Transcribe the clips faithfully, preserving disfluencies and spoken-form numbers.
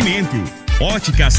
oferecimento Óticas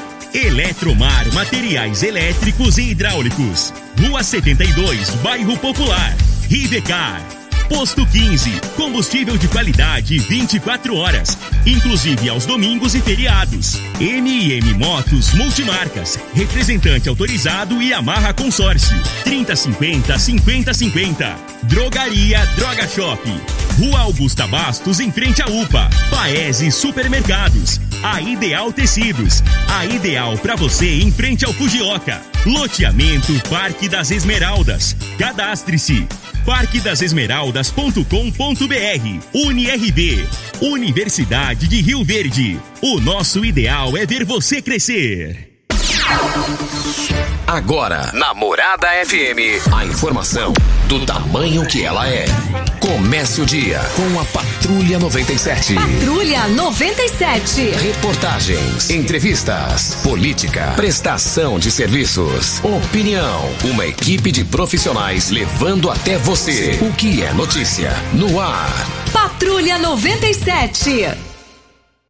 Eletromar, materiais elétricos e hidráulicos. Rua setenta e dois, Bairro Popular. Rivercar. Posto quinze, combustível de qualidade vinte e quatro horas, inclusive aos domingos e feriados. M e M Motos Multimarcas, representante autorizado e amarra consórcio. trinta cinquenta, cinquenta cinquenta. Drogaria Drogashop. Rua Augusta Bastos, em frente à U P A. Paese Supermercados. A Ideal Tecidos. A Ideal pra você em frente ao Fujioka. Loteamento Parque das Esmeraldas. Cadastre-se. parque das esmeraldas ponto com ponto br. U N I R V, Universidade de Rio Verde. O nosso ideal é ver você crescer. Agora, na Morada F M, a informação do tamanho que ela é. Comece o dia com a Patrulha noventa e sete. Patrulha noventa e sete. Reportagens, entrevistas, política, prestação de serviços, opinião. Uma equipe de profissionais levando até você o que é notícia no ar. Patrulha noventa e sete.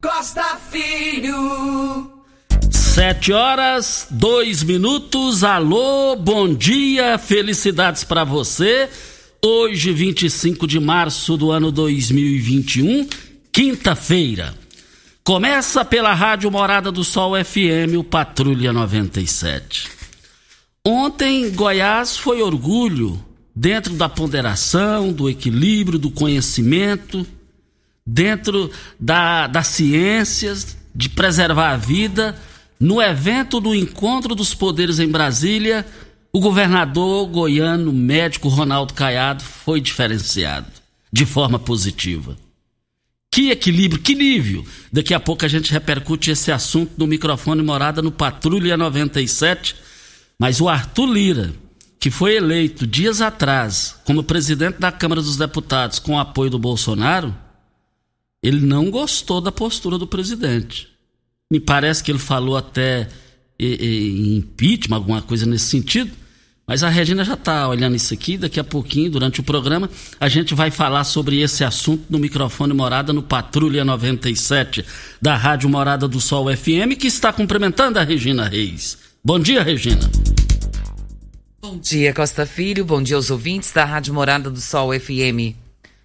Costa Filho. Sete horas, dois minutos, alô, bom dia, felicidades para você. Hoje, vinte e cinco de março do ano dois mil e vinte e um, quinta-feira. Começa pela Rádio Morada do Sol F M, o Patrulha noventa e sete. Ontem, Goiás foi orgulho, dentro da ponderação, do equilíbrio, do conhecimento, dentro da, das ciências, de preservar a vida. No evento do Encontro dos Poderes em Brasília, o governador goiano, médico Ronaldo Caiado, foi diferenciado de forma positiva. Que equilíbrio, que nível! Daqui a pouco a gente repercute esse assunto no microfone Morada no Patrulha noventa e sete. Mas o Arthur Lira, que foi eleito dias atrás como presidente da Câmara dos Deputados com o apoio do Bolsonaro, ele não gostou da postura do presidente. Me parece que ele falou até em impeachment, alguma coisa nesse sentido. Mas a Regina já está olhando isso aqui. Daqui a pouquinho, durante o programa, a gente vai falar sobre esse assunto no microfone Morada, no Patrulha noventa e sete da Rádio Morada do Sol F M, que está cumprimentando a Regina Reis. Bom dia, Regina. Bom dia, Costa Filho. Bom dia aos ouvintes da Rádio Morada do Sol F M.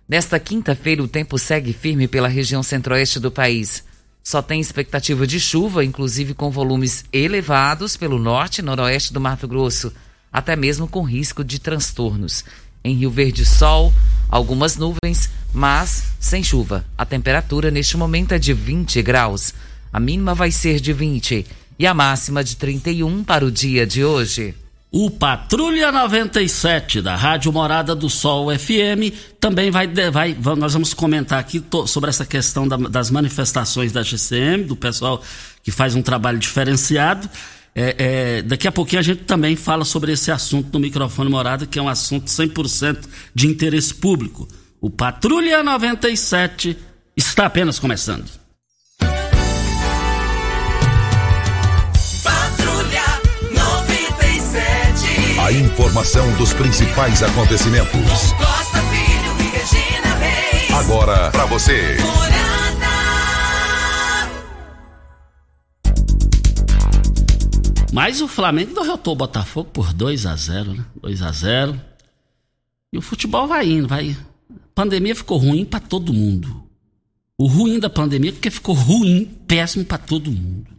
Nesta quinta-feira, o tempo segue firme pela região centro-oeste do país. Só tem expectativa de chuva, inclusive com volumes elevados pelo norte e noroeste do Mato Grosso, até mesmo com risco de transtornos. Em Rio Verde, sol, algumas nuvens, mas sem chuva. A temperatura neste momento é de vinte graus. A mínima vai ser de vinte e a máxima de trinta e um para o dia de hoje. O Patrulha noventa e sete da Rádio Morada do Sol F M também vai, vai nós vamos comentar aqui to, sobre essa questão da, das manifestações da G C M, do pessoal que faz um trabalho diferenciado. É, é, daqui a pouquinho a gente também fala sobre esse assunto no microfone Morada, que é um assunto cem por cento de interesse público. O Patrulha noventa e sete está apenas começando. A informação dos principais acontecimentos. Costa Filho e Regina Reis. Agora pra você. Mas o Flamengo derrotou o Botafogo por dois a zero, né? dois a zero. E o futebol vai indo, vai. A pandemia ficou ruim pra todo mundo. O ruim da pandemia é porque ficou ruim, péssimo pra todo mundo.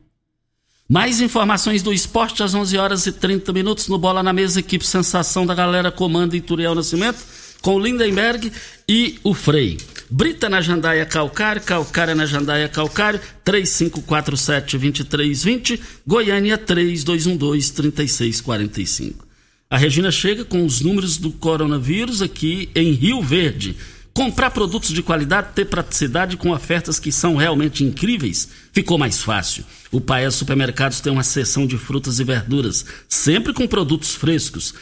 Mais informações do esporte às onze horas e trinta minutos no Bola na Mesa, equipe Sensação da Galera, comanda Ituriel Nascimento, com o Lindenberg e o Frei. Brita na Jandaia Calcário, Calcária na Jandaia Calcário, três cinco quatro sete, dois três dois zero, Goiânia três dois um dois, três seis quatro cinco. A Regina chega com os números do coronavírus aqui em Rio Verde. Comprar produtos de qualidade, ter praticidade com ofertas que são realmente incríveis, ficou mais fácil. O Paese Supermercados tem uma seção de frutas e verduras, sempre com produtos frescos,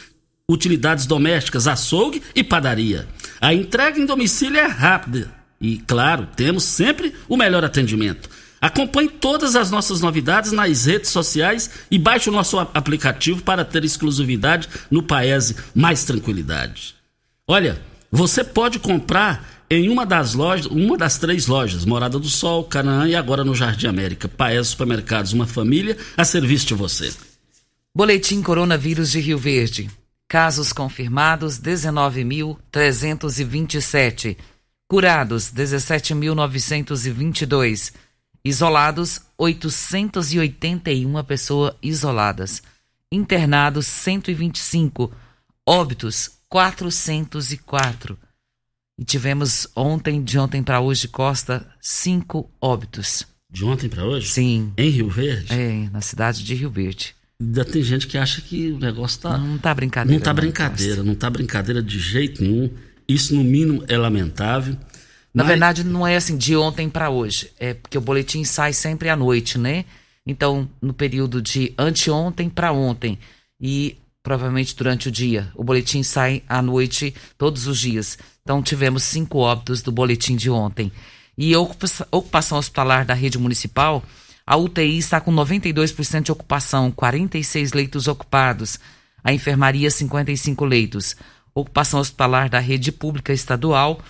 utilidades domésticas, açougue e padaria. A entrega em domicílio é rápida e, claro, temos sempre o melhor atendimento. Acompanhe todas as nossas novidades nas redes sociais e baixe o nosso aplicativo para ter exclusividade no Paese Mais Tranquilidade. Olha, você pode comprar em uma das lojas, uma das três lojas, Morada do Sol, Canaã e agora no Jardim América. Paese Supermercados, uma família a serviço de você. Boletim Coronavírus de Rio Verde. Casos confirmados dezenove mil trezentos e vinte e sete, curados dezessete mil novecentos e vinte e dois, isolados oitocentos e oitenta e uma pessoas isoladas, internados cento e vinte e cinco, óbitos quatrocentos e quatro. E tivemos ontem, de ontem para hoje, Costa, cinco óbitos. De ontem para hoje? Sim. Em Rio Verde? É, na cidade de Rio Verde. Ainda tem gente que acha que o negócio tá... Não tá brincadeira. Não tá não, brincadeira, não tá brincadeira de jeito nenhum. Isso, no mínimo, é lamentável. Na mas... verdade, não é assim, de ontem para hoje. É porque o boletim sai sempre à noite, né? Então, no período de anteontem para ontem. E... provavelmente durante o dia. O boletim sai à noite todos os dias. Então tivemos cinco óbitos do boletim de ontem. E a ocupação hospitalar da rede municipal, a U T I está com noventa e dois por cento de ocupação, quarenta e seis leitos ocupados. A enfermaria, cinquenta e cinco leitos. Ocupação hospitalar da rede pública estadual,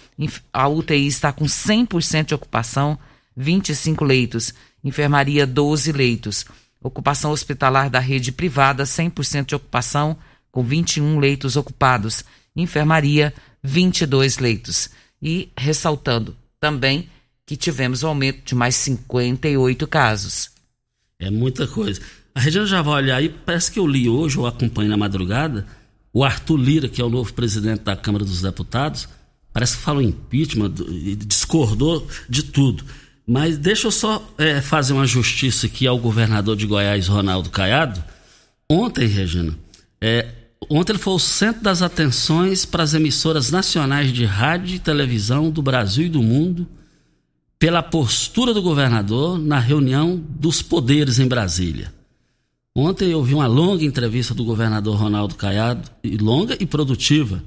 a U T I está com cem por cento de ocupação, vinte e cinco leitos. Enfermaria, doze leitos. Ocupação hospitalar da rede privada, cem por cento de ocupação, com vinte e um leitos ocupados. Enfermaria, vinte e dois leitos. E ressaltando também que tivemos um aumento de mais cinquenta e oito casos. É muita coisa. A Regina já vai olhar aí, parece que eu li hoje, ou acompanho na madrugada, o Arthur Lira, que é o novo presidente da Câmara dos Deputados, parece que falou impeachment, discordou de tudo. Mas deixa eu só é, fazer uma justiça aqui ao governador de Goiás, Ronaldo Caiado. Ontem, Regina, é, ontem ele foi o centro das atenções para as emissoras nacionais de rádio e televisão do Brasil e do mundo pela postura do governador na reunião dos poderes em Brasília. Ontem eu vi uma longa entrevista do governador Ronaldo Caiado, longa e produtiva,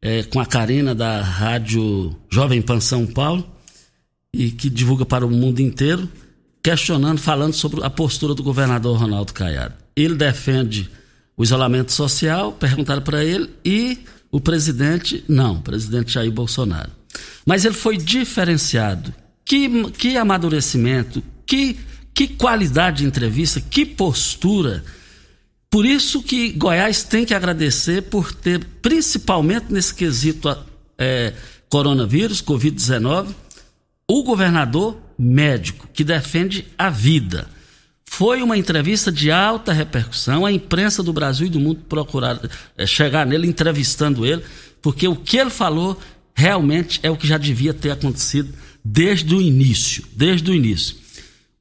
é, com a Karina da rádio Jovem Pan São Paulo, e que divulga para o mundo inteiro, questionando, falando sobre a postura do governador Ronaldo Caiado. Ele defende o isolamento social, perguntaram para ele, e o presidente, não, o presidente Jair Bolsonaro. Mas ele foi diferenciado. Que, que amadurecimento, que, que qualidade de entrevista, que postura. Por isso que Goiás tem que agradecer por ter, principalmente nesse quesito é, coronavírus, covid dezenove, o governador médico, que defende a vida. Foi uma entrevista de alta repercussão, a imprensa do Brasil e do mundo procurar é, chegar nele, entrevistando ele, porque o que ele falou realmente é o que já devia ter acontecido desde o início, desde o início.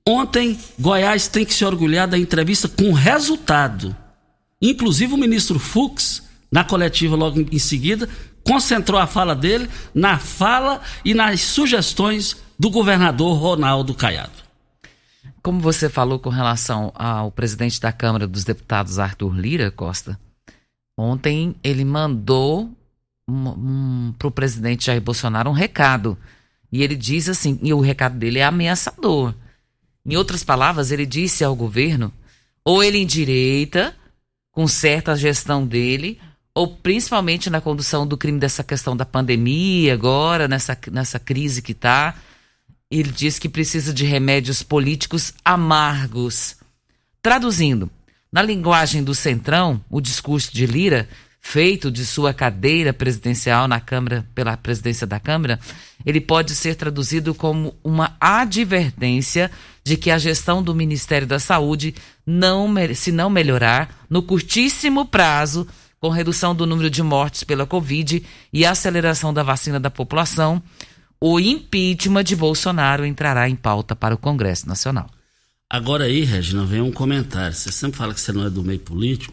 Ontem, Goiás tem que se orgulhar da entrevista com resultado. Inclusive o ministro Fux, na coletiva logo em seguida, concentrou a fala dele na fala e nas sugestões do governador Ronaldo Caiado. Como você falou com relação ao presidente da Câmara dos Deputados, Arthur Lira, Costa, ontem ele mandou um, um, para o presidente Jair Bolsonaro um recado. E ele diz assim, e o recado dele é ameaçador. Em outras palavras, ele disse ao governo, ou ele endireita, com certa gestão dele, ou principalmente na condução do crime dessa questão da pandemia agora, nessa, nessa crise que está, ele diz que precisa de remédios políticos amargos. Traduzindo, na linguagem do Centrão, o discurso de Lira, feito de sua cadeira presidencial na Câmara, pela presidência da Câmara, ele pode ser traduzido como uma advertência de que a gestão do Ministério da Saúde, não, se não melhorar, no curtíssimo prazo, com redução do número de mortes pela Covid e aceleração da vacina da população, o impeachment de Bolsonaro entrará em pauta para o Congresso Nacional. Agora aí, Regina, vem um comentário. Você sempre fala que você não é do meio político.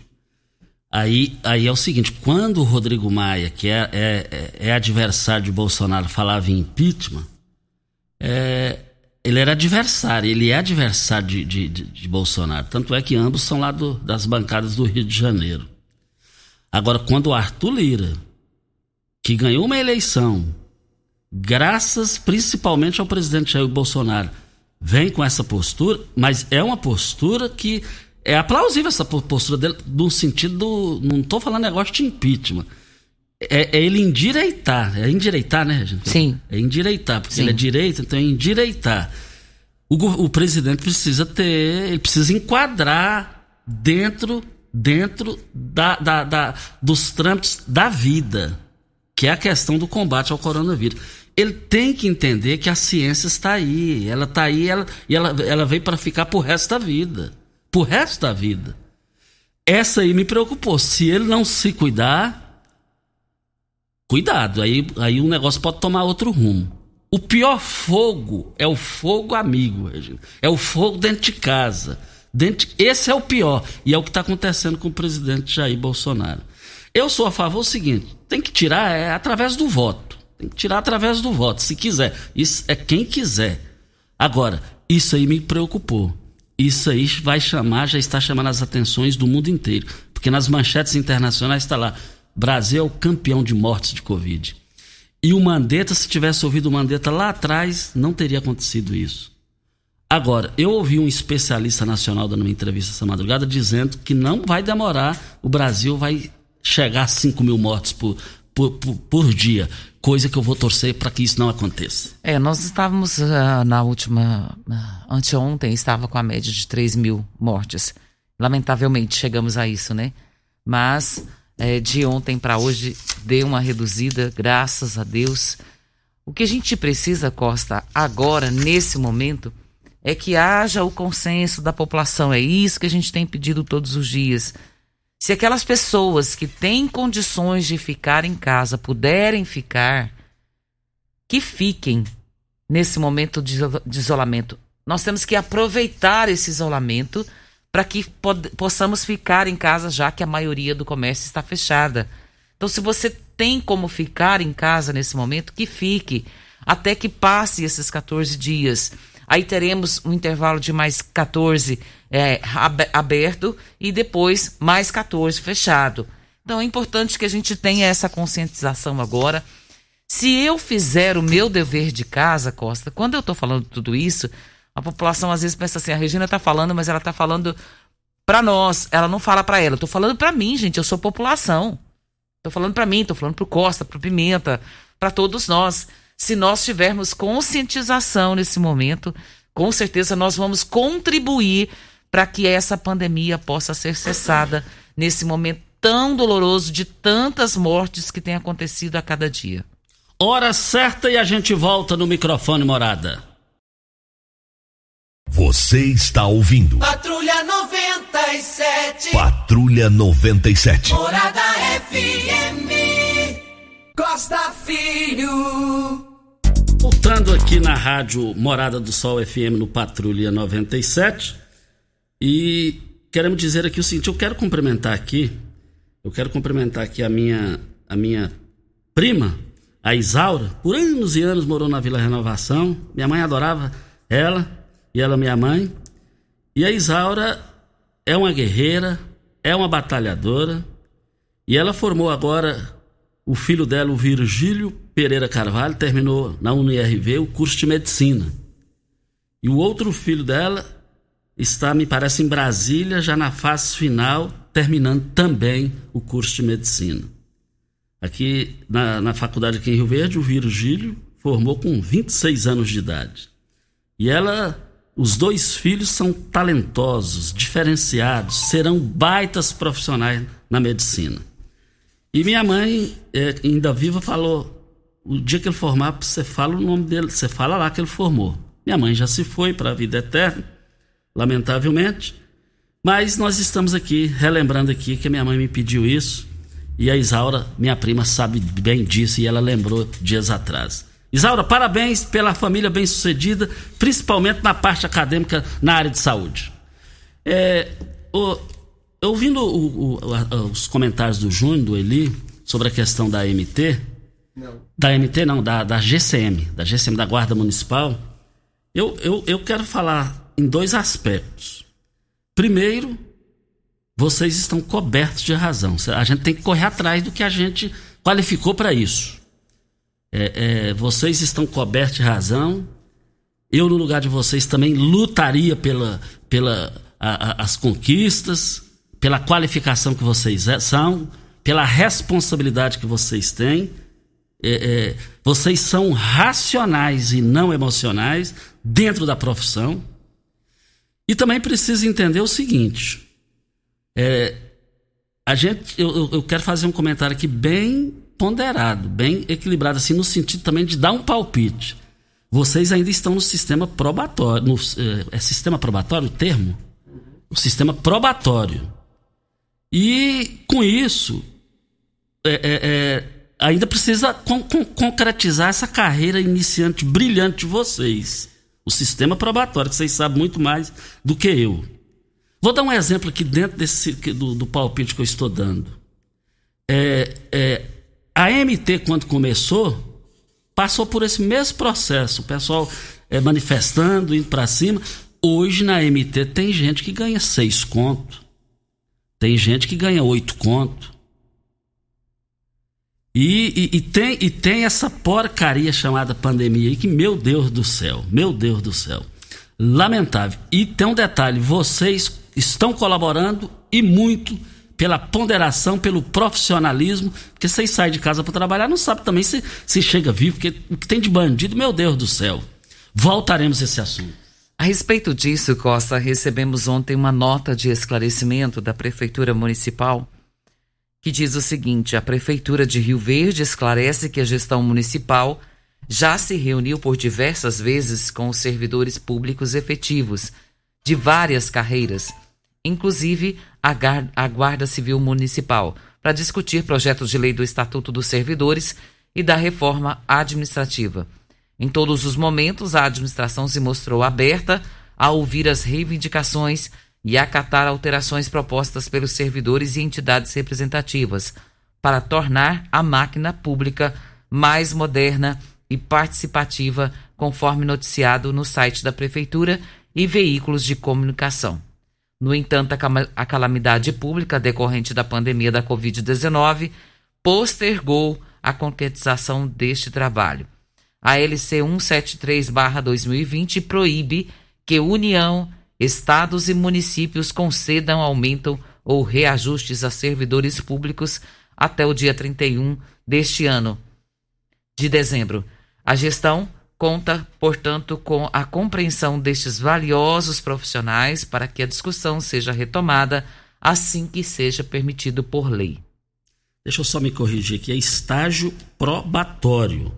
Aí, aí é o seguinte, quando o Rodrigo Maia, que é, é, é adversário de Bolsonaro, falava em impeachment, é, ele era adversário, ele é adversário de, de, de, de Bolsonaro. Tanto é que ambos são lá do, das bancadas do Rio de Janeiro. Agora, quando o Arthur Lira, que ganhou uma eleição, graças principalmente ao presidente Jair Bolsonaro, vem com essa postura, mas é uma postura que é aplausível, essa postura dele, no sentido do, não estou falando negócio de impeachment, é, é ele endireitar, é endireitar, né, gente? Sim. É endireitar, porque Sim. ele é direito, então é endireitar. O, o presidente precisa ter, ele precisa enquadrar dentro, dentro da, da, da, dos trâmites da vida, que é a questão do combate ao coronavírus. Ele tem que entender que a ciência está aí, ela está aí ela, e ela, ela veio para ficar pro resto da vida, pro resto da vida. Essa aí me preocupou, se ele não se cuidar, cuidado, aí, aí o negócio pode tomar outro rumo. O pior fogo é o fogo amigo, Regina. É o fogo dentro de casa. Dentro de... Esse é o pior. E é o que está acontecendo com o presidente Jair Bolsonaro. Eu sou a favor do seguinte: tem que tirar é, através do voto. Tem que tirar através do voto, se quiser. Isso é quem quiser. Agora, isso aí me preocupou. Isso aí vai chamar, já está chamando as atenções do mundo inteiro. Porque nas manchetes internacionais está lá: Brasil é o campeão de mortes de Covid. E o Mandetta, se tivesse ouvido o Mandetta lá atrás, não teria acontecido isso. Agora, eu ouvi um especialista nacional dando uma entrevista essa madrugada dizendo que não vai demorar, o Brasil vai chegar a cinco mil mortos por, por, por, por dia, coisa que eu vou torcer para que isso não aconteça. É, nós estávamos uh, na última, uh, anteontem, estava com a média de três mil mortes. Lamentavelmente chegamos a isso, né? Mas... É, de ontem para hoje deu uma reduzida, graças a Deus. O que a gente precisa, Costa, agora, nesse momento, é que haja o consenso da população. É isso que a gente tem pedido todos os dias. Se aquelas pessoas que têm condições de ficar em casa puderem ficar, que fiquem nesse momento de, de isolamento. Nós temos que aproveitar esse isolamento para que pod- possamos ficar em casa, já que a maioria do comércio está fechada. Então, se você tem como ficar em casa nesse momento, que fique, até que passe esses catorze dias. Aí teremos um intervalo de mais catorze é, ab- aberto e depois mais catorze fechado. Então, é importante que a gente tenha essa conscientização agora. Se eu fizer o meu dever de casa, Costa, quando eu estou falando tudo isso... A população às vezes pensa assim, a Regina está falando, mas ela está falando para nós, ela não fala para ela. Eu tô falando para mim, gente, eu sou população. Tô falando para mim, tô falando pro Costa, pro Pimenta, para todos nós. Se nós tivermos conscientização nesse momento, com certeza nós vamos contribuir para que essa pandemia possa ser cessada nesse momento tão doloroso de tantas mortes que tem acontecido a cada dia. Hora certa e a gente volta no microfone Morada. Você está ouvindo Patrulha noventa e sete. Patrulha noventa e sete. Morada F M. Costa Filho. Voltando aqui na rádio Morada do Sol F M no Patrulha noventa e sete. E queremos dizer aqui o seguinte, eu quero cumprimentar aqui, eu quero cumprimentar aqui a minha, a minha prima, a Isaura. Por anos e anos morou na Vila Renovação. Minha mãe adorava ela. E ela é minha mãe. E a Isaura é uma guerreira, é uma batalhadora. E ela formou agora o filho dela, o Virgílio Pereira Carvalho, terminou na U N I R V o curso de medicina. E o outro filho dela está, me parece, em Brasília, já na fase final, terminando também o curso de medicina. Aqui na, na faculdade aqui em Rio Verde, o Virgílio formou com vinte e seis anos de idade. E ela... Os dois filhos são talentosos, diferenciados, serão baitas profissionais na medicina. E minha mãe, é, ainda viva, falou, o dia que ele formar, você fala o nome dele, você fala lá que ele formou. Minha mãe já se foi para a vida eterna, lamentavelmente, mas nós estamos aqui, relembrando aqui que minha mãe me pediu isso, e a Isaura, minha prima, sabe bem disso, e ela lembrou dias atrás. Isaura, parabéns pela família bem-sucedida, principalmente na parte acadêmica, na área de saúde. É, o, ouvindo o, o, a, os comentários do Júnior, do Eli, sobre a questão da M T, não. da M T não, da, da G C M, da G C M da Guarda Municipal, eu, eu, eu quero falar em dois aspectos. Primeiro, vocês estão cobertos de razão. A gente tem que correr atrás do que a gente qualificou para isso. É, é, vocês estão cobertos de razão. Eu, no lugar de vocês, também lutaria pela, pela a, a, as conquistas, pela qualificação que vocês são, pela responsabilidade que vocês têm. É, é, vocês são racionais e não emocionais dentro da profissão. E também precisa entender o seguinte, é, a gente, eu, eu quero fazer um comentário aqui bem ponderado, bem equilibrado, assim, no sentido também de dar um palpite. Vocês ainda estão no sistema probatório, no, é, é sistema probatório o termo? O sistema probatório. E com isso, é, é, é, ainda precisa con- con- concretizar essa carreira iniciante brilhante de vocês. O sistema probatório, que vocês sabem muito mais do que eu. Vou dar um exemplo aqui dentro desse, do, do palpite que eu estou dando. É, é, a M T, quando começou, passou por esse mesmo processo. O pessoal é, manifestando, indo para cima. Hoje, na M T, tem gente que ganha seis conto. Tem gente que ganha oito conto. E, e, e, tem, e tem essa porcaria chamada pandemia aí que, meu Deus do céu, meu Deus do céu, lamentável. E tem um detalhe, vocês estão colaborando e muito pela ponderação, pelo profissionalismo, porque vocês saem de casa para trabalhar, não sabe também se, se chega vivo, porque o que tem de bandido, meu Deus do céu. Voltaremos a esse assunto. A respeito disso, Costa, recebemos ontem uma nota de esclarecimento da Prefeitura Municipal que diz o seguinte: a Prefeitura de Rio Verde esclarece que a gestão municipal já se reuniu por diversas vezes com os servidores públicos efetivos de várias carreiras, inclusive a, gar- a Guarda Civil Municipal, para discutir projetos de lei do Estatuto dos Servidores e da reforma administrativa. Em todos os momentos, a administração se mostrou aberta a ouvir as reivindicações e acatar alterações propostas pelos servidores e entidades representativas para tornar a máquina pública mais moderna e participativa, conforme noticiado no site da Prefeitura e veículos de comunicação. No entanto, a calamidade pública decorrente da pandemia da covid dezenove postergou a concretização deste trabalho. A L C cento e setenta e três barra dois mil e vinte proíbe que União, Estados e municípios concedam, aumentam ou reajustes a servidores públicos até o dia trinta e um deste ano de dezembro. A gestão conta, portanto, com a compreensão destes valiosos profissionais para que a discussão seja retomada assim que seja permitido por lei. Deixa eu só me corrigir aqui, é estágio probatório.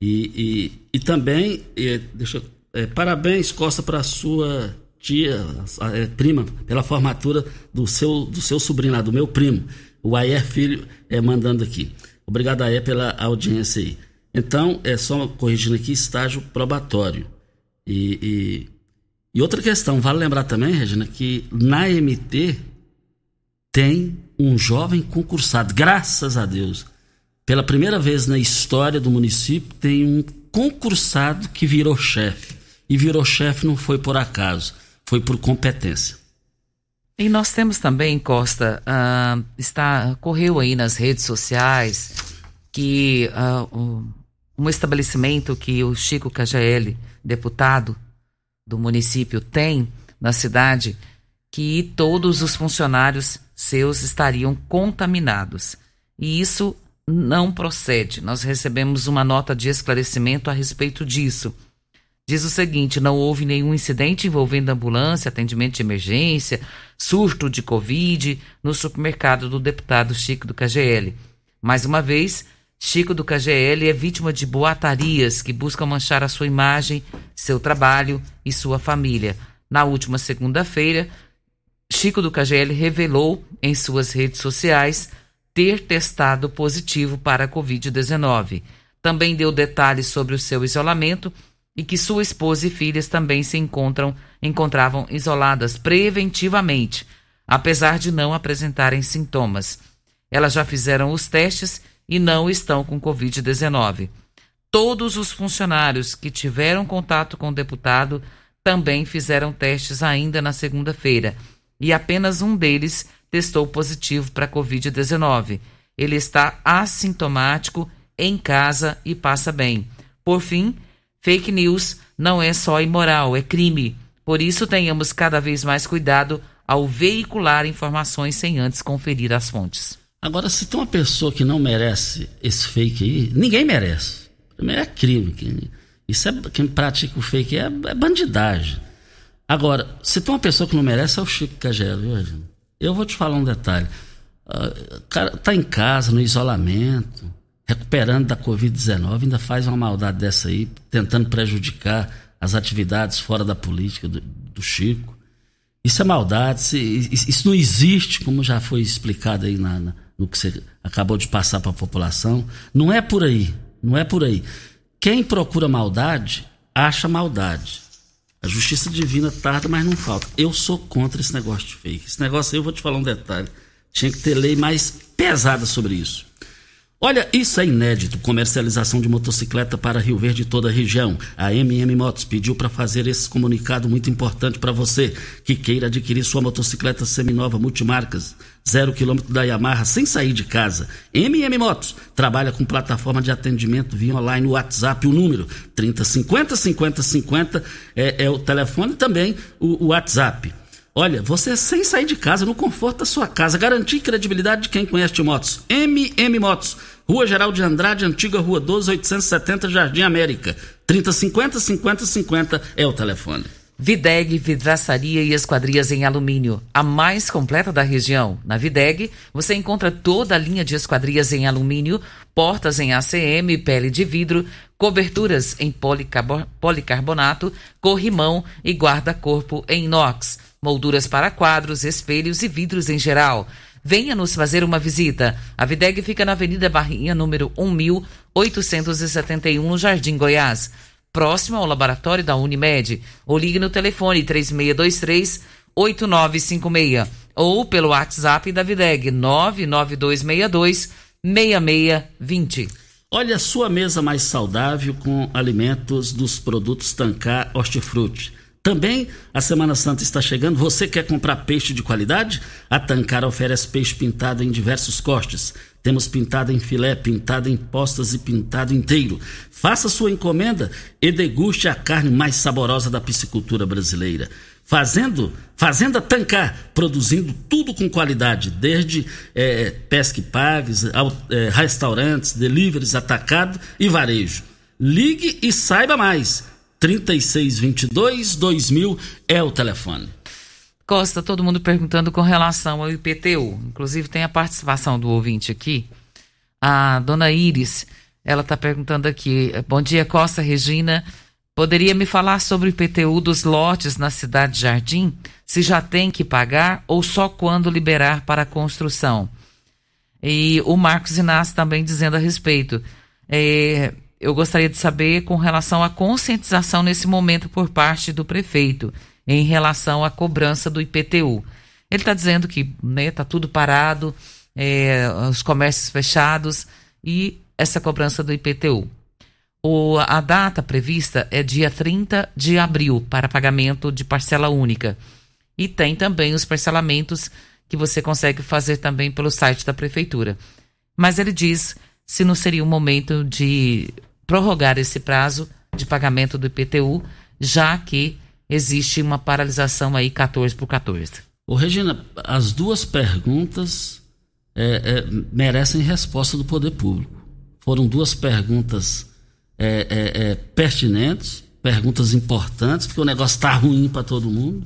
E, e, e também, e, deixa, é, parabéns, Costa, para a sua tia, a, a, a, prima, pela formatura do seu, do seu sobrinho lá, do meu primo, o Ayer Filho, é, mandando aqui. Obrigado, Ayer, pela audiência aí. Então, é só corrigindo aqui, estágio probatório. E, e, e outra questão, vale lembrar também, Regina, que na M T tem um jovem concursado, graças a Deus. Pela primeira vez na história do município, tem um concursado que virou chefe. E virou chefe não foi por acaso, foi por competência. E nós temos também, Costa, uh, está, correu aí nas redes sociais que uh, um estabelecimento que o Chico K G L, deputado do município, tem na cidade, que todos os funcionários seus estariam contaminados. E isso não procede. Nós recebemos uma nota de esclarecimento a respeito disso. Diz o seguinte: não houve nenhum incidente envolvendo ambulância, atendimento de emergência, surto de Covid no supermercado do deputado Chico do K G L. Mais uma vez, Chico do K G L é vítima de boatarias que buscam manchar a sua imagem, seu trabalho e sua família. Na última segunda-feira, Chico do K G L revelou em suas redes sociais ter testado positivo para a covid dezenove. Também deu detalhes sobre o seu isolamento e que sua esposa e filhas também se encontram, encontravam isoladas preventivamente, apesar de não apresentarem sintomas. Elas já fizeram os testes e não estão com covid dezenove. Todos os funcionários que tiveram contato com o deputado também fizeram testes ainda na segunda-feira e apenas um deles testou positivo para covid dezenove. Ele está assintomático em casa e passa bem. Por fim, fake news não é só imoral, é crime. Por isso, tenhamos cada vez mais cuidado ao veicular informações sem antes conferir as fontes. Agora, se tem uma pessoa que não merece esse fake aí, ninguém merece. Primeiro é crime. Isso é, quem pratica o fake é, é bandidagem. Agora, se tem uma pessoa que não merece, é o Chico do K G L. Eu vou te falar um detalhe. O cara tá em casa, no isolamento, recuperando da covid dezenove, ainda faz uma maldade dessa aí, tentando prejudicar as atividades fora da política do, do Chico. Isso é maldade, isso não existe, como já foi explicado aí na, na, no que você acabou de passar para a população. Não é por aí, não é por aí. Quem procura maldade, acha maldade. A justiça divina tarda, mas não falta. Eu sou contra esse negócio de fake. Esse negócio aí, eu vou te falar um detalhe. Tinha que ter lei mais pesada sobre isso. Olha, isso é inédito. Comercialização de motocicleta para Rio Verde e toda a região. A M e M Motos pediu para fazer esse comunicado muito importante para você que queira adquirir sua motocicleta seminova multimarcas, zero quilômetro da Yamaha, sem sair de casa. M e M Motos trabalha com plataforma de atendimento via online, no WhatsApp, o número trinta cinquenta cinquenta cinquenta é, é o telefone e também o, o WhatsApp. Olha, você sem sair de casa, no conforto da sua casa, garantir credibilidade de quem conhece de motos. M e M Motos, Rua Geraldo de Andrade, Antiga Rua doze, oitocentos e setenta, Jardim América. trinta cinquenta cinquenta cinquenta é o telefone. Videg, vidraçaria e esquadrias em alumínio, a mais completa da região. Na Videg, você encontra toda a linha de esquadrias em alumínio, portas em A C M, pele de vidro, coberturas em policarbonato, corrimão e guarda-corpo em inox, molduras para quadros, espelhos e vidros em geral. Venha nos fazer uma visita. A Videg fica na Avenida Barrinha, número um mil oitocentos e setenta e um, no Jardim Goiás, próximo ao laboratório da Unimed, ou ligue no telefone três seis dois três, oito nove cinco seis ou pelo WhatsApp da Videg nove nove dois seis dois, seis seis dois zero. Olha a sua mesa mais saudável com alimentos dos produtos Tancar Hortifruti. Também a Semana Santa está chegando. Você quer comprar peixe de qualidade? A Tancar oferece peixe pintado em diversos cortes. Temos pintado em filé, pintado em postas e pintado inteiro. Faça sua encomenda e deguste a carne mais saborosa da piscicultura brasileira. Fazendo, Fazenda Tancar, produzindo tudo com qualidade, desde é, pesca e pagos, é, restaurantes, deliveries, atacado e varejo. Ligue e saiba mais. trinta e seis vinte e dois, dois mil é o telefone. Costa, todo mundo perguntando com relação ao I P T U. Inclusive tem a participação do ouvinte aqui. A dona Iris, ela está perguntando aqui. Bom dia, Costa, Regina. Poderia me falar sobre o I P T U dos lotes na Cidade Jardim? Se já tem que pagar ou só quando liberar para a construção? E o Marcos Inácio também dizendo a respeito. É, eu gostaria de saber com relação à conscientização nesse momento por parte do prefeito em relação à cobrança do I P T U. Ele está dizendo que está, né, tudo parado, é, os comércios fechados e essa cobrança do I P T U. O, a data prevista é dia trinta de abril para pagamento de parcela única. E tem também os parcelamentos que você consegue fazer também pelo site da prefeitura. Mas ele diz se não seria o momento de prorrogar esse prazo de pagamento do I P T U, já que existe uma paralisação aí quatorze por quatorze. Ô Regina, as duas perguntas é, é, merecem resposta do poder público. Foram duas perguntas é, é, é, pertinentes, perguntas importantes, porque o negócio está ruim para todo mundo,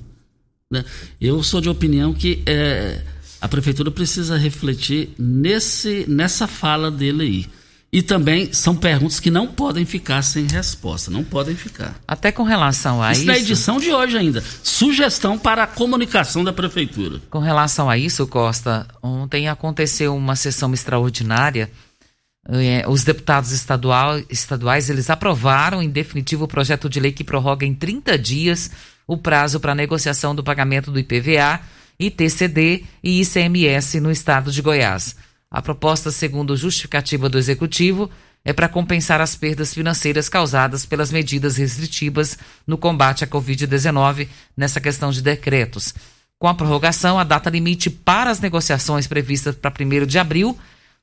né? Eu sou de opinião que é, a prefeitura precisa refletir nesse, nessa fala dele aí. E também são perguntas que não podem ficar sem resposta, não podem ficar. Até com relação a isso... Isso na edição de hoje ainda, sugestão para a comunicação da prefeitura. Com relação a isso, Costa, ontem aconteceu uma sessão extraordinária, eh, os deputados estadual, estaduais, eles aprovaram em definitivo o projeto de lei que prorroga em trinta dias o prazo para negociação do pagamento do I P V A, I T C D e I C M S no estado de Goiás. A proposta, segundo justificativa do Executivo, é para compensar as perdas financeiras causadas pelas medidas restritivas no combate à covid dezenove nessa questão de decretos. Com a prorrogação, a data limite para as negociações previstas para primeiro de abril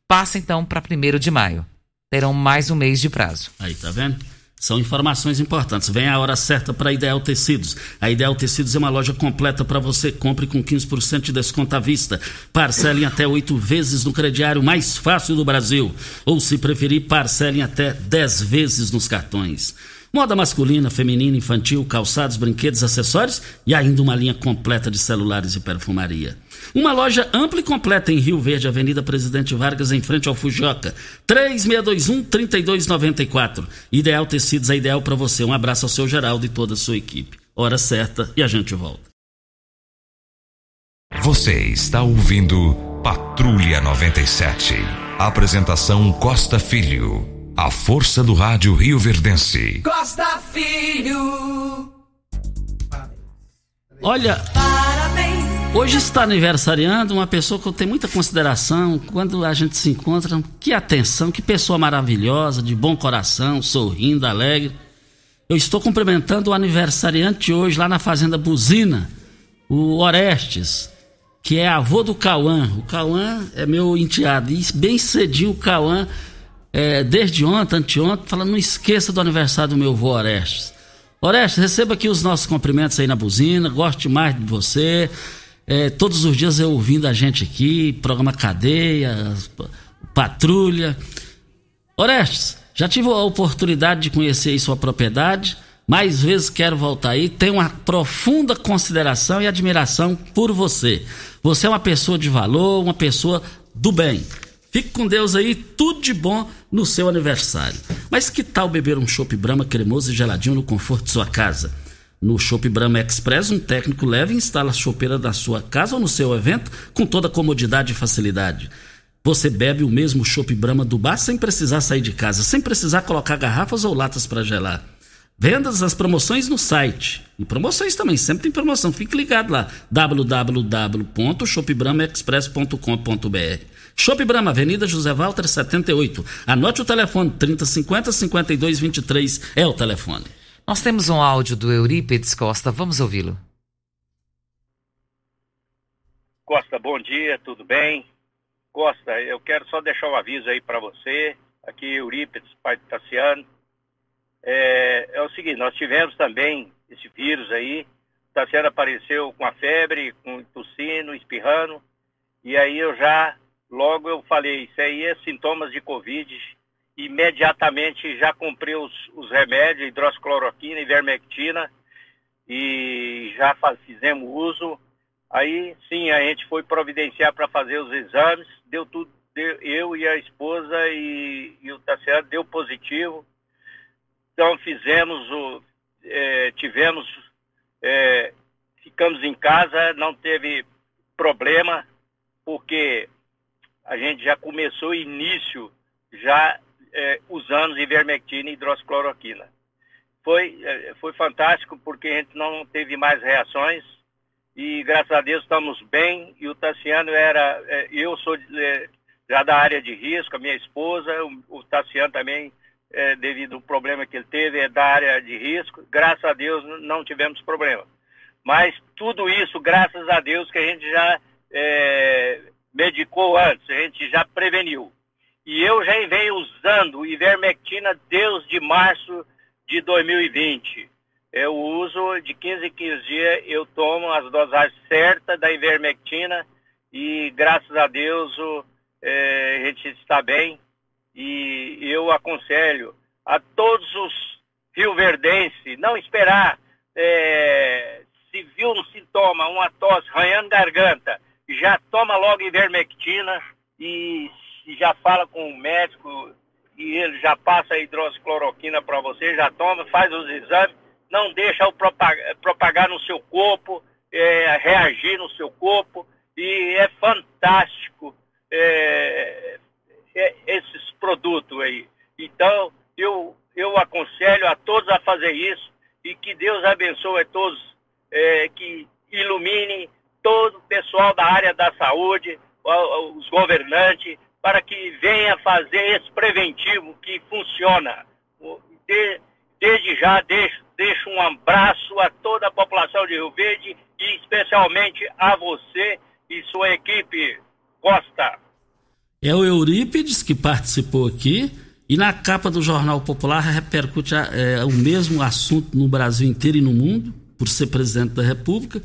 passa então para primeiro de maio. Terão mais um mês de prazo. Aí, tá vendo? São informações importantes. Vem a hora certa para a Ideal Tecidos. A Ideal Tecidos é uma loja completa para você. Compre com quinze por cento de desconto à vista. Parcelem até oito vezes no crediário mais fácil do Brasil. Ou, se preferir, parcelem até dez vezes nos cartões. Moda masculina, feminina, infantil, calçados, brinquedos, acessórios e ainda uma linha completa de celulares e perfumaria. Uma loja ampla e completa em Rio Verde, Avenida Presidente Vargas, em frente ao Fujioka. três seis dois um, três dois nove quatro. Ideal Tecidos é ideal para você. Um abraço ao seu Geraldo e toda a sua equipe. Hora certa e a gente volta. Você está ouvindo Patrulha noventa e sete. Apresentação Costa Filho. A força do rádio Rio Verdense. Costa Filho. Olha, parabéns. Hoje está aniversariando uma pessoa que eu tenho muita consideração. Quando a gente se encontra, que atenção, que pessoa maravilhosa, de bom coração, sorrindo, alegre. Eu estou cumprimentando o aniversariante hoje lá na Fazenda Buzina, o Orestes, que é avô do Cauã. O Cauã é meu enteado e bem cedinho o Cauã. É, desde ontem, anteontem, falando, não esqueça do aniversário do meu avô Orestes. Orestes, receba aqui os nossos cumprimentos aí na Buzina, gosto demais de você. É, todos os dias eu ouvindo a gente aqui, programa Cadeia, Patrulha. Orestes, já tive a oportunidade de conhecer aí sua propriedade, mais vezes quero voltar aí, tenho uma profunda consideração e admiração por você. Você é uma pessoa de valor, uma pessoa do bem. Fique com Deus aí, tudo de bom no seu aniversário. Mas que tal beber um chopp Brahma cremoso e geladinho no conforto de sua casa? No Chopp Brahma Express, um técnico leva e instala a chopeira da sua casa ou no seu evento com toda a comodidade e facilidade. Você bebe o mesmo chopp Brahma do bar sem precisar sair de casa, sem precisar colocar garrafas ou latas para gelar. Vendas, as promoções no site. E promoções também, sempre tem promoção. Fique ligado lá, w w w ponto chopp brahma express ponto com ponto b r. Chopp Brahma, Avenida José Walter, setenta e oito. Anote o telefone, trinta, cinquenta, cinquenta e dois, vinte e três é o telefone. Nós temos um áudio do Eurípides Costa, vamos ouvi-lo. Costa, bom dia, tudo bem? Costa, eu quero só deixar um aviso aí para você. Aqui Eurípides, pai do Tassiano. É, é o seguinte, nós tivemos também esse vírus aí. O Tassiano apareceu com a febre, com tossindo, espirrando. E aí eu já... Logo eu falei, isso aí é sintomas de Covid, imediatamente já comprei os, os remédios, hidroxicloroquina, ivermectina, e já faz, fizemos uso. Aí sim, a gente foi providenciar para fazer os exames, deu tudo, deu, eu e a esposa e, e o Tassiano deu positivo. Então fizemos, o, é, tivemos, é, ficamos em casa, não teve problema, porque... A gente já começou início, já é, usando ivermectina e hidroxicloroquina. Foi, é, foi fantástico porque a gente não teve mais reações e, graças a Deus, estamos bem. E o Tassiano era... É, eu sou é, já da área de risco, a minha esposa, o, o Tassiano também, é, devido ao problema que ele teve, é da área de risco. Graças a Deus, não tivemos problema. Mas tudo isso, graças a Deus, que a gente já... É, medicou antes, a gente já preveniu. E eu já venho usando ivermectina desde março de dois mil e vinte. Eu uso de quinze em quinze dias, eu tomo as dosagens certas da ivermectina e, graças a Deus, o, é, a gente está bem. E eu aconselho a todos os rioverdenses não esperar, é, se viu um sintoma, uma tosse, arranhando garganta, já toma logo ivermectina e já fala com o médico e ele já passa a hidroxicloroquina para você, já toma, faz os exames, não deixa o propagar, propagar no seu corpo, é, reagir no seu corpo, e é fantástico é, é, esses produtos aí. Então, eu, eu aconselho a todos a fazer isso e que Deus abençoe a todos, é, que ilumine todo o pessoal da área da saúde, os governantes, para que venha fazer esse preventivo que funciona. Desde já deixo deixo um abraço a toda a população de Rio Verde e especialmente a você e sua equipe, Costa. É o Eurípides que participou aqui e na capa do Jornal Popular repercute é, o mesmo assunto no Brasil inteiro e no mundo, por ser presidente da República,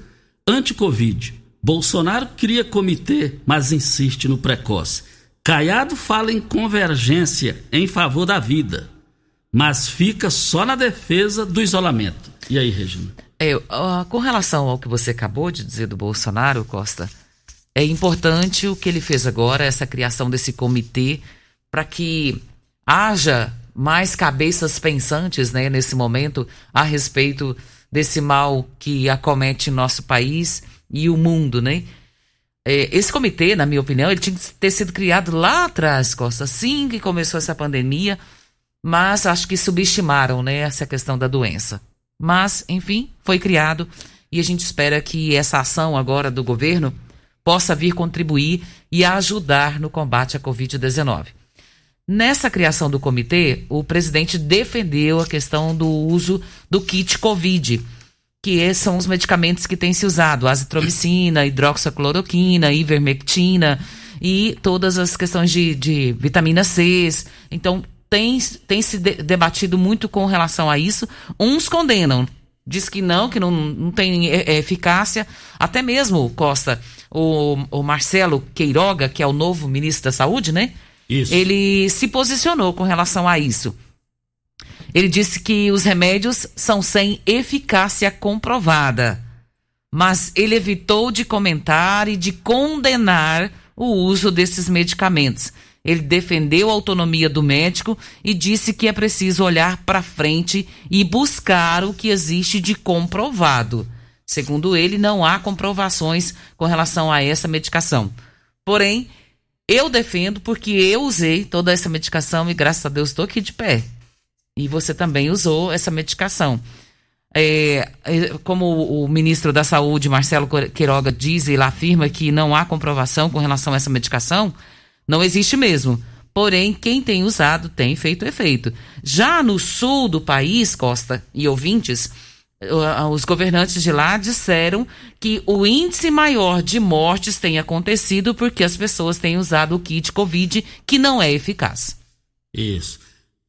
anti-Covid. Bolsonaro cria comitê, mas insiste no precoce. Caiado fala em convergência em favor da vida, mas fica só na defesa do isolamento. E aí, Regina? É, uh, com relação ao que você acabou de dizer do Bolsonaro, Costa, é importante o que ele fez agora, essa criação desse comitê, para que haja mais cabeças pensantes, né, nesse momento a respeito desse mal que acomete nosso país e o mundo, né? Esse comitê, na minha opinião, ele tinha que ter sido criado lá atrás, Costa, assim que começou essa pandemia, mas acho que subestimaram, né, essa questão da doença. Mas, enfim, foi criado e a gente espera que essa ação agora do governo possa vir contribuir e ajudar no combate à covid dezenove. Nessa criação do comitê, o presidente defendeu a questão do uso do kit Covid, que são os medicamentos que têm se usado, azitromicina, hidroxicloroquina, ivermectina e todas as questões de, de vitamina C. Então, tem, tem se de, debatido muito com relação a isso. Uns condenam, diz que não, que não, não tem eficácia. Até mesmo, Costa, o, o Marcelo Queiroga, que é o novo ministro da Saúde, né? Isso. Ele se posicionou com relação a isso. Ele disse que os remédios são sem eficácia comprovada, mas ele evitou de comentar e de condenar o uso desses medicamentos. Ele defendeu a autonomia do médico e disse que é preciso olhar para frente e buscar o que existe de comprovado. Segundo ele, não há comprovações com relação a essa medicação. Porém, eu defendo porque eu usei toda essa medicação e, graças a Deus, estou aqui de pé. E você também usou essa medicação. É, como o ministro da Saúde, Marcelo Queiroga, diz, ele afirma que não há comprovação com relação a essa medicação, não existe mesmo. Porém, quem tem usado tem feito efeito. Já no sul do país, Costa e ouvintes, os governantes de lá disseram que o índice maior de mortes tem acontecido porque as pessoas têm usado o kit Covid, que não é eficaz. Isso.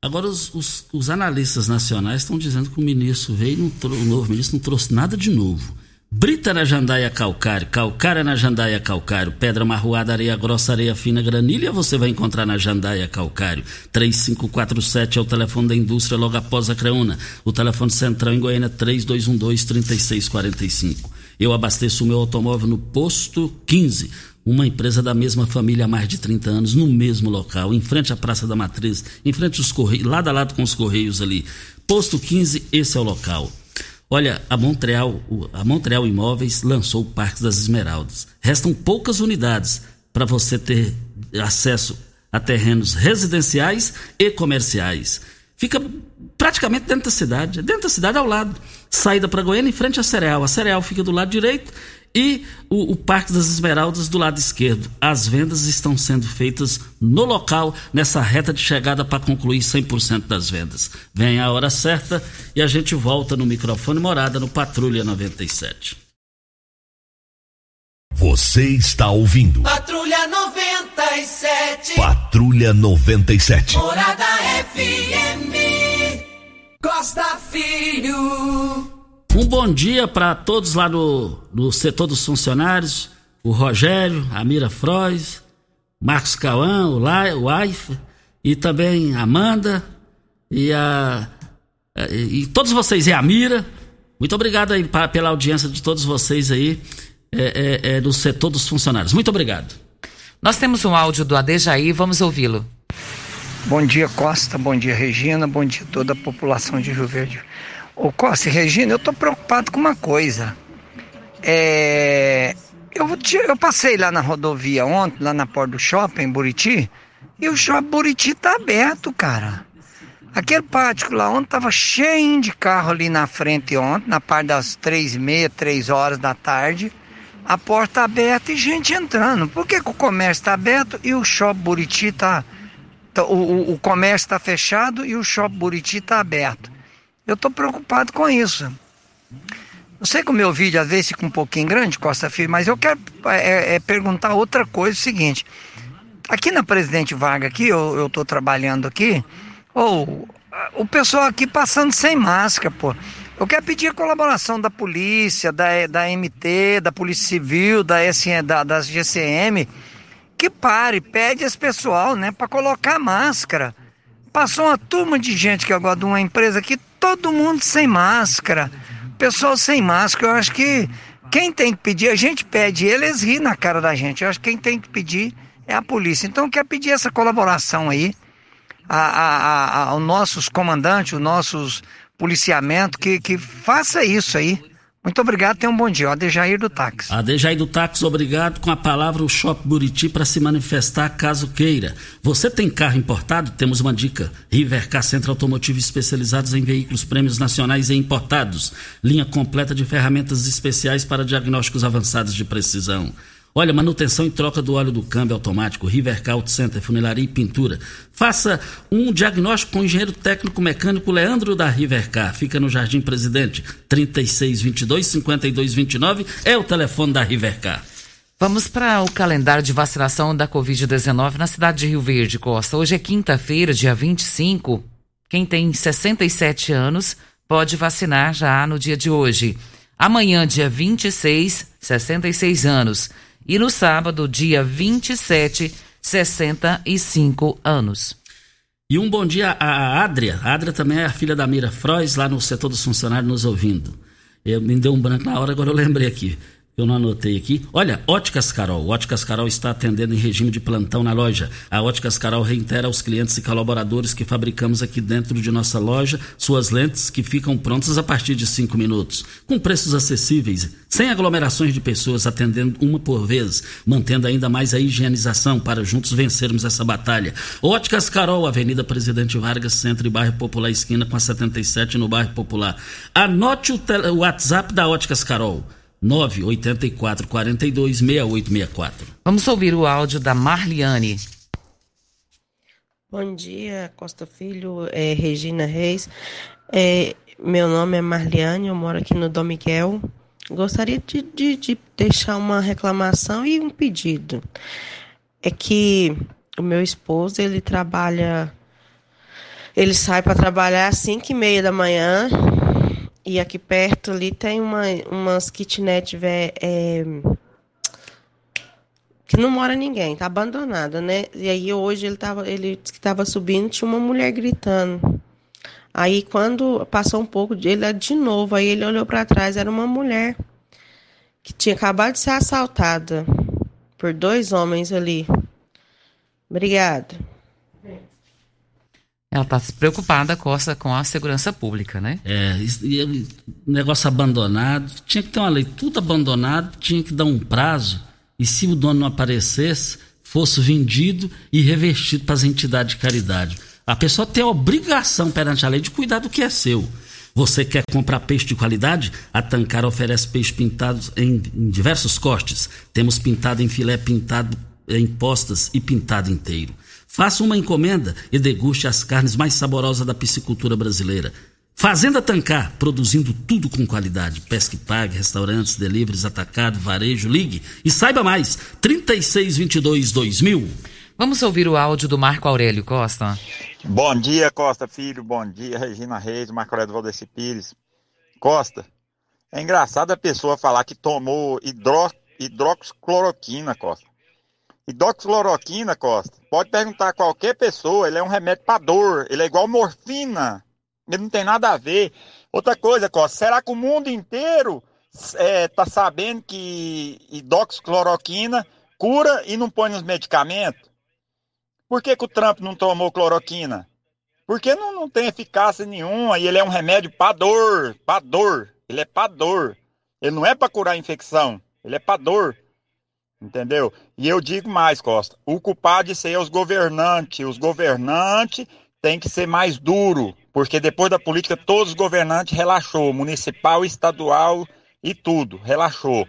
Agora, os, os, os analistas nacionais estão dizendo que o ministro veio, não trou- o novo ministro não trouxe nada de novo. Brita na Jandaia Calcário, calcária na Jandaia Calcário, pedra marroada, areia grossa, areia fina, granilha, você vai encontrar na Jandaia Calcário. três cinco quatro sete é o telefone da indústria logo após a Creúna. O telefone central em Goiânia é três dois um dois, três seis quatro cinco. Eu abasteço o meu automóvel no Posto quinze. Uma empresa da mesma família há mais de trinta anos, no mesmo local, em frente à Praça da Matriz, em frente aos Correios, lado a lado com os Correios ali. Posto quinze, esse é o local. Olha, a Montreal, a Montreal Imóveis lançou o Parque das Esmeraldas. Restam poucas unidades para você ter acesso a terrenos residenciais e comerciais. Fica praticamente dentro da cidade, dentro da cidade ao lado. Saída para Goiânia em frente à Cereal. A Cereal fica do lado direito. E o, o Parque das Esmeraldas do lado esquerdo. As vendas estão sendo feitas no local, nessa reta de chegada para concluir cem por cento das vendas. Vem a hora certa e a gente volta no microfone Morada no Patrulha noventa e sete. Você está ouvindo Patrulha noventa e sete. Patrulha noventa e sete. Morada F M. Costa Filho. Um bom dia para todos lá no, no setor dos funcionários, o Rogério, a Mira Frois, Marcos Cauã, o, La, o Aifa, e também a Amanda, e, a, e, e todos vocês, e a Mira. Muito obrigado aí pra, pela audiência de todos vocês aí é, é, é, no setor dos funcionários. Muito obrigado. Nós temos um áudio do Adejaí, vamos ouvi-lo. Bom dia, Costa, bom dia, Regina, bom dia a toda a população de Rio Verde. Ô Costa e Regina, eu tô preocupado com uma coisa. É, eu, eu passei lá na rodovia ontem, lá na porta do shopping Buriti, e o shopping Buriti tá aberto, cara. Aquele pátio lá ontem tava cheio de carro ali na frente ontem, na parte das três e meia, três horas da tarde, a porta aberta e gente entrando. Por que que o comércio tá aberto e o shopping Buriti tá... tá o, o, o comércio tá fechado e o shopping Buriti tá aberto? Eu estou preocupado com isso. Eu sei que o meu vídeo às vezes fica um pouquinho grande, Costa Filho, mas eu quero é, é, perguntar outra coisa, o seguinte. Aqui na Presidente Vargas, aqui, eu estou trabalhando aqui, ou oh, o pessoal aqui passando sem máscara, pô. Eu quero pedir a colaboração da polícia, da, da M T, da Polícia Civil, da, da, das G C M, que pare, pede esse pessoal, né, para colocar máscara. Passou uma turma de gente que agora de uma empresa aqui, todo mundo sem máscara, pessoal sem máscara. Eu acho que quem tem que pedir, a gente pede, eles riem na cara da gente. Eu acho que quem tem que pedir é a polícia. Então eu quero pedir essa colaboração aí, a, a, a, aos nossos comandantes, os nossos policiamento, que, que faça isso aí. Muito obrigado, tenha um bom dia. Adejair do Táxi. Adejair do Táxi, obrigado. Com a palavra o Shopping Buriti para se manifestar caso queira. Você tem carro importado? Temos uma dica. Rivercar, centro automotivo especializados em veículos prêmios nacionais e importados. Linha completa de ferramentas especiais para diagnósticos avançados de precisão. Olha, manutenção e troca do óleo do câmbio automático, Rivercar Auto Center, funilaria e pintura. Faça um diagnóstico com o engenheiro técnico mecânico Leandro da Rivercar. Fica no Jardim Presidente, trinta e seis, vinte e dois, cinquenta e dois, vinte e nove, é o telefone da Rivercar. Vamos para o calendário de vacinação da covid dezenove na cidade de Rio Verde, Costa. Hoje é quinta-feira, dia vinte e cinco. Quem tem sessenta e sete anos pode vacinar já no dia de hoje. Amanhã, dia vinte e seis, sessenta e seis anos. E no sábado, dia vinte e sete, sessenta e cinco anos. E um bom dia a Adria. A Adria também é a filha da Mira Frois, lá no setor dos funcionários, nos ouvindo. Eu, me deu um branco na hora, agora eu lembrei aqui. Eu não anotei aqui. Olha, Óticas Carol. Óticas Carol está atendendo em regime de plantão na loja. A Óticas Carol reitera aos clientes e colaboradores que fabricamos aqui dentro de nossa loja suas lentes que ficam prontas a partir de cinco minutos. Com preços acessíveis, sem aglomerações de pessoas, atendendo uma por vez, mantendo ainda mais a higienização para juntos vencermos essa batalha. Óticas Carol, Avenida Presidente Vargas, Centro e Bairro Popular, esquina com a setenta e sete no Bairro Popular. Anote o, tele... o WhatsApp da Óticas Carol. nove oito quatro, quatro dois, seis oito seis quatro. Vamos ouvir o áudio da Marliane. Bom dia, Costa Filho, é Regina Reis. É, meu nome é Marliane, eu moro aqui no Dom Miguel. Gostaria de, de, de deixar uma reclamação e um pedido. É que o meu esposo, ele trabalha... Ele sai para trabalhar às cinco e meia da manhã... E aqui perto ali tem uma, umas kitnet vé, é, que não mora ninguém, tá abandonada, né? E aí hoje ele tava, ele disse que estava subindo, tinha uma mulher gritando. Aí quando passou um pouco, ele de novo, aí ele olhou para trás, era uma mulher que tinha acabado de ser assaltada por dois homens ali. Obrigada. Ela está preocupada, Costa, com a segurança pública, né? É, e negócio abandonado, tinha que ter uma lei, tudo abandonado, tinha que dar um prazo, e se o dono não aparecesse, fosse vendido e revertido para as entidades de caridade. A pessoa tem a obrigação perante a lei de cuidar do que é seu. Você quer comprar peixe de qualidade? A Tancar oferece peixe pintado em, em diversos cortes. Temos pintado em filé, pintado em postas e pintado inteiro. Faça uma encomenda e deguste as carnes mais saborosas da piscicultura brasileira. Fazenda Tancar, produzindo tudo com qualidade. Pesca e pague, restaurantes, deliveries, atacado, varejo, ligue e saiba mais. trinta e seis, vinte e dois, dois mil. Vamos ouvir o áudio do Marco Aurélio Costa. Bom dia, Costa Filho. Bom dia, Regina Reis, Marco Aurélio Valdeci Pires. Costa, é engraçado a pessoa falar que tomou hidro... hidroxicloroquina, Costa. Hidroxicloroquina, Costa, pode perguntar a qualquer pessoa, ele é um remédio para dor, ele é igual morfina, ele não tem nada a ver. Outra coisa, Costa, será que o mundo inteiro está é, sabendo que hidroxicloroquina cura e não põe nos medicamentos? Por que, que o Trump não tomou cloroquina? Porque não, não tem eficácia nenhuma e ele é um remédio para dor, para dor, ele é para dor, ele não é para curar a infecção, ele é para dor. Entendeu? E eu digo mais, Costa, o culpado disso aí é os governantes. Os governantes têm que ser mais duros, porque depois da política todos os governantes relaxou, municipal, estadual e tudo, relaxou.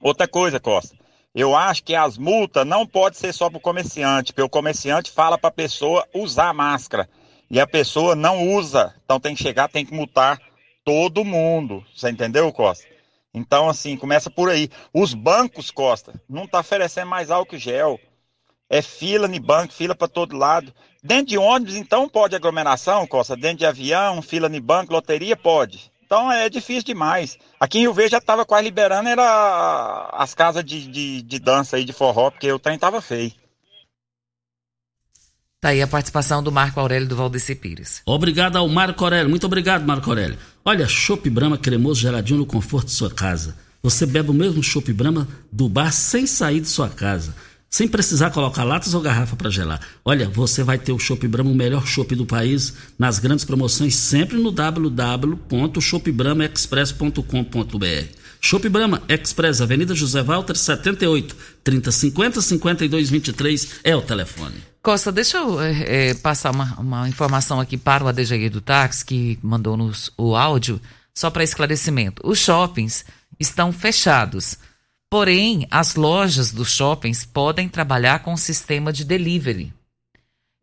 Outra coisa, Costa, eu acho que as multas não podem ser só para o comerciante, porque o comerciante fala para a pessoa usar máscara. e a pessoa não usa. Então tem que chegar, tem que multar todo mundo. Você entendeu, Costa? Então, assim, começa por aí. Os bancos, Costa, não tá oferecendo mais álcool gel. É fila no banco, fila para todo lado. Dentro de ônibus, então, pode aglomeração, Costa. Dentro de avião, fila no banco, loteria, pode. Então, é difícil demais. Aqui em Rio Verde já tava quase liberando era as casas de, de, de dança aí, de forró, porque o trem tava feio. Tá aí a participação do Marco Aurélio do Valdeci Pires. Obrigado ao Marco Aurélio. Muito obrigado, Marco Aurélio. Olha, Chopp Brahma cremoso geladinho no conforto de sua casa. Você bebe o mesmo Chopp Brahma do bar sem sair de sua casa. Sem precisar colocar latas ou garrafa para gelar. Olha, você vai ter o Chopp Brahma, o melhor chopp do país, nas grandes promoções, sempre no w w w ponto chopp brahma express ponto com ponto b r. Chopp Brahma Express, Avenida José Walter, setenta e oito, trinta cinquenta, cinquenta e dois vinte e três é o telefone. Costa, deixa eu é, passar uma, uma informação aqui para o A D G do Táxi, que mandou nos o áudio, só para esclarecimento. Os shoppings estão fechados, porém as lojas dos shoppings podem trabalhar com o sistema de delivery.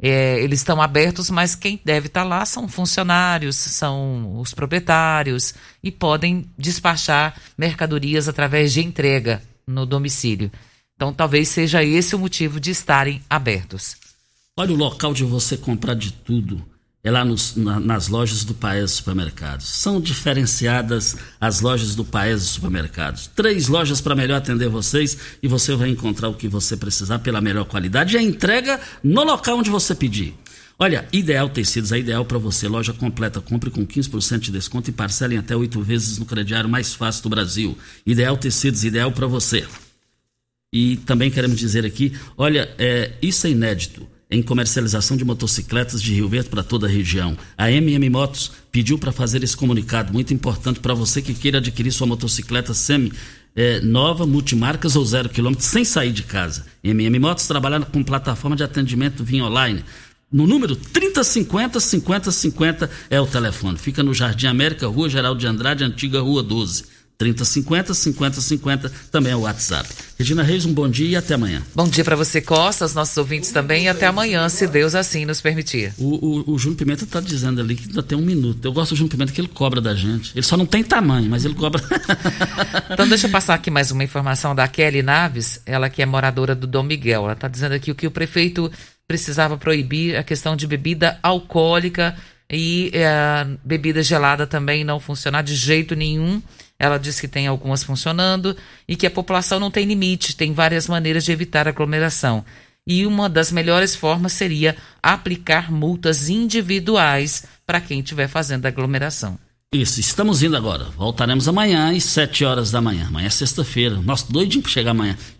É, eles estão abertos, mas quem deve estar lá são funcionários, são os proprietários e podem despachar mercadorias através de entrega no domicílio. Então talvez seja esse o motivo de estarem abertos. Olha, o local de você comprar de tudo é lá nos, na, nas lojas do Paese Supermercados. São diferenciadas as lojas do Paese Supermercados. Três lojas para melhor atender vocês e você vai encontrar o que você precisar pela melhor qualidade e a entrega no local onde você pedir. Olha, Ideal Tecidos, é ideal para você. Loja completa, compre com quinze por cento de desconto e parcelem até oito vezes no crediário mais fácil do Brasil. Ideal Tecidos, ideal para você. E também queremos dizer aqui, olha, é, isso é inédito. Em comercialização de motocicletas de Rio Verde para toda a região. A M e M Motos pediu para fazer esse comunicado muito importante para você que queira adquirir sua motocicleta semi é, nova, multimarcas ou zero quilômetro sem sair de casa. M e M Motos trabalhando com plataforma de atendimento via online. No número trinta cinquenta, cinquenta cinquenta é o telefone. Fica no Jardim América, Rua Geraldo de Andrade, antiga Rua doze. trinta cinquenta, cinquenta cinquenta, também é o WhatsApp. Regina Reis, um bom dia e até amanhã. Bom dia para você, Costa, os nossos ouvintes também, e até amanhã, se Deus assim nos permitir. O, o, o Júnior Pimenta tá dizendo ali que ainda tem um minuto. Eu gosto do Júnior Pimenta que ele cobra da gente. Ele só não tem tamanho, mas ele cobra. Então deixa eu passar aqui mais uma informação da Kelly Naves, ela que é moradora do Dom Miguel. Ela tá dizendo aqui que o prefeito precisava proibir a questão de bebida alcoólica e é, bebida gelada também não funcionar de jeito nenhum. Ela diz que tem algumas funcionando e que a população não tem limite, tem várias maneiras de evitar aglomeração. E uma das melhores formas seria aplicar multas individuais para quem estiver fazendo aglomeração. Isso, estamos indo agora. Voltaremos amanhã às sete horas da manhã. Amanhã é sexta-feira. Nossa, doidinho para chegar amanhã.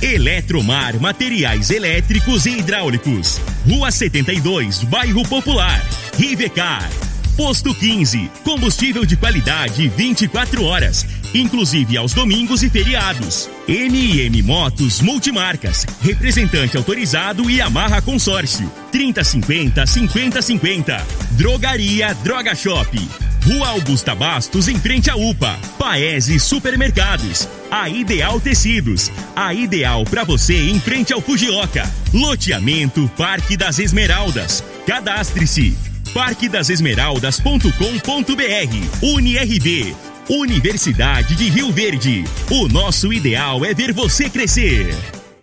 Eletromar, materiais elétricos e hidráulicos. Rua setenta e dois, Bairro Popular. Rivercar. Posto quinze, combustível de qualidade vinte e quatro horas, inclusive aos domingos e feriados. M e M Motos Multimarcas, representante autorizado e amarra consórcio. trinta cinquenta, cinquenta cinquenta. Drogaria Drogashop. Rua Augusta Bastos, em frente à UPA. Paese Supermercados. A Ideal Tecidos. A Ideal para você em frente ao Fujioka. Loteamento Parque das Esmeraldas. Cadastre-se. parque das esmeraldas ponto com ponto b r. U N I R V. Universidade de Rio Verde. O nosso ideal é ver você crescer.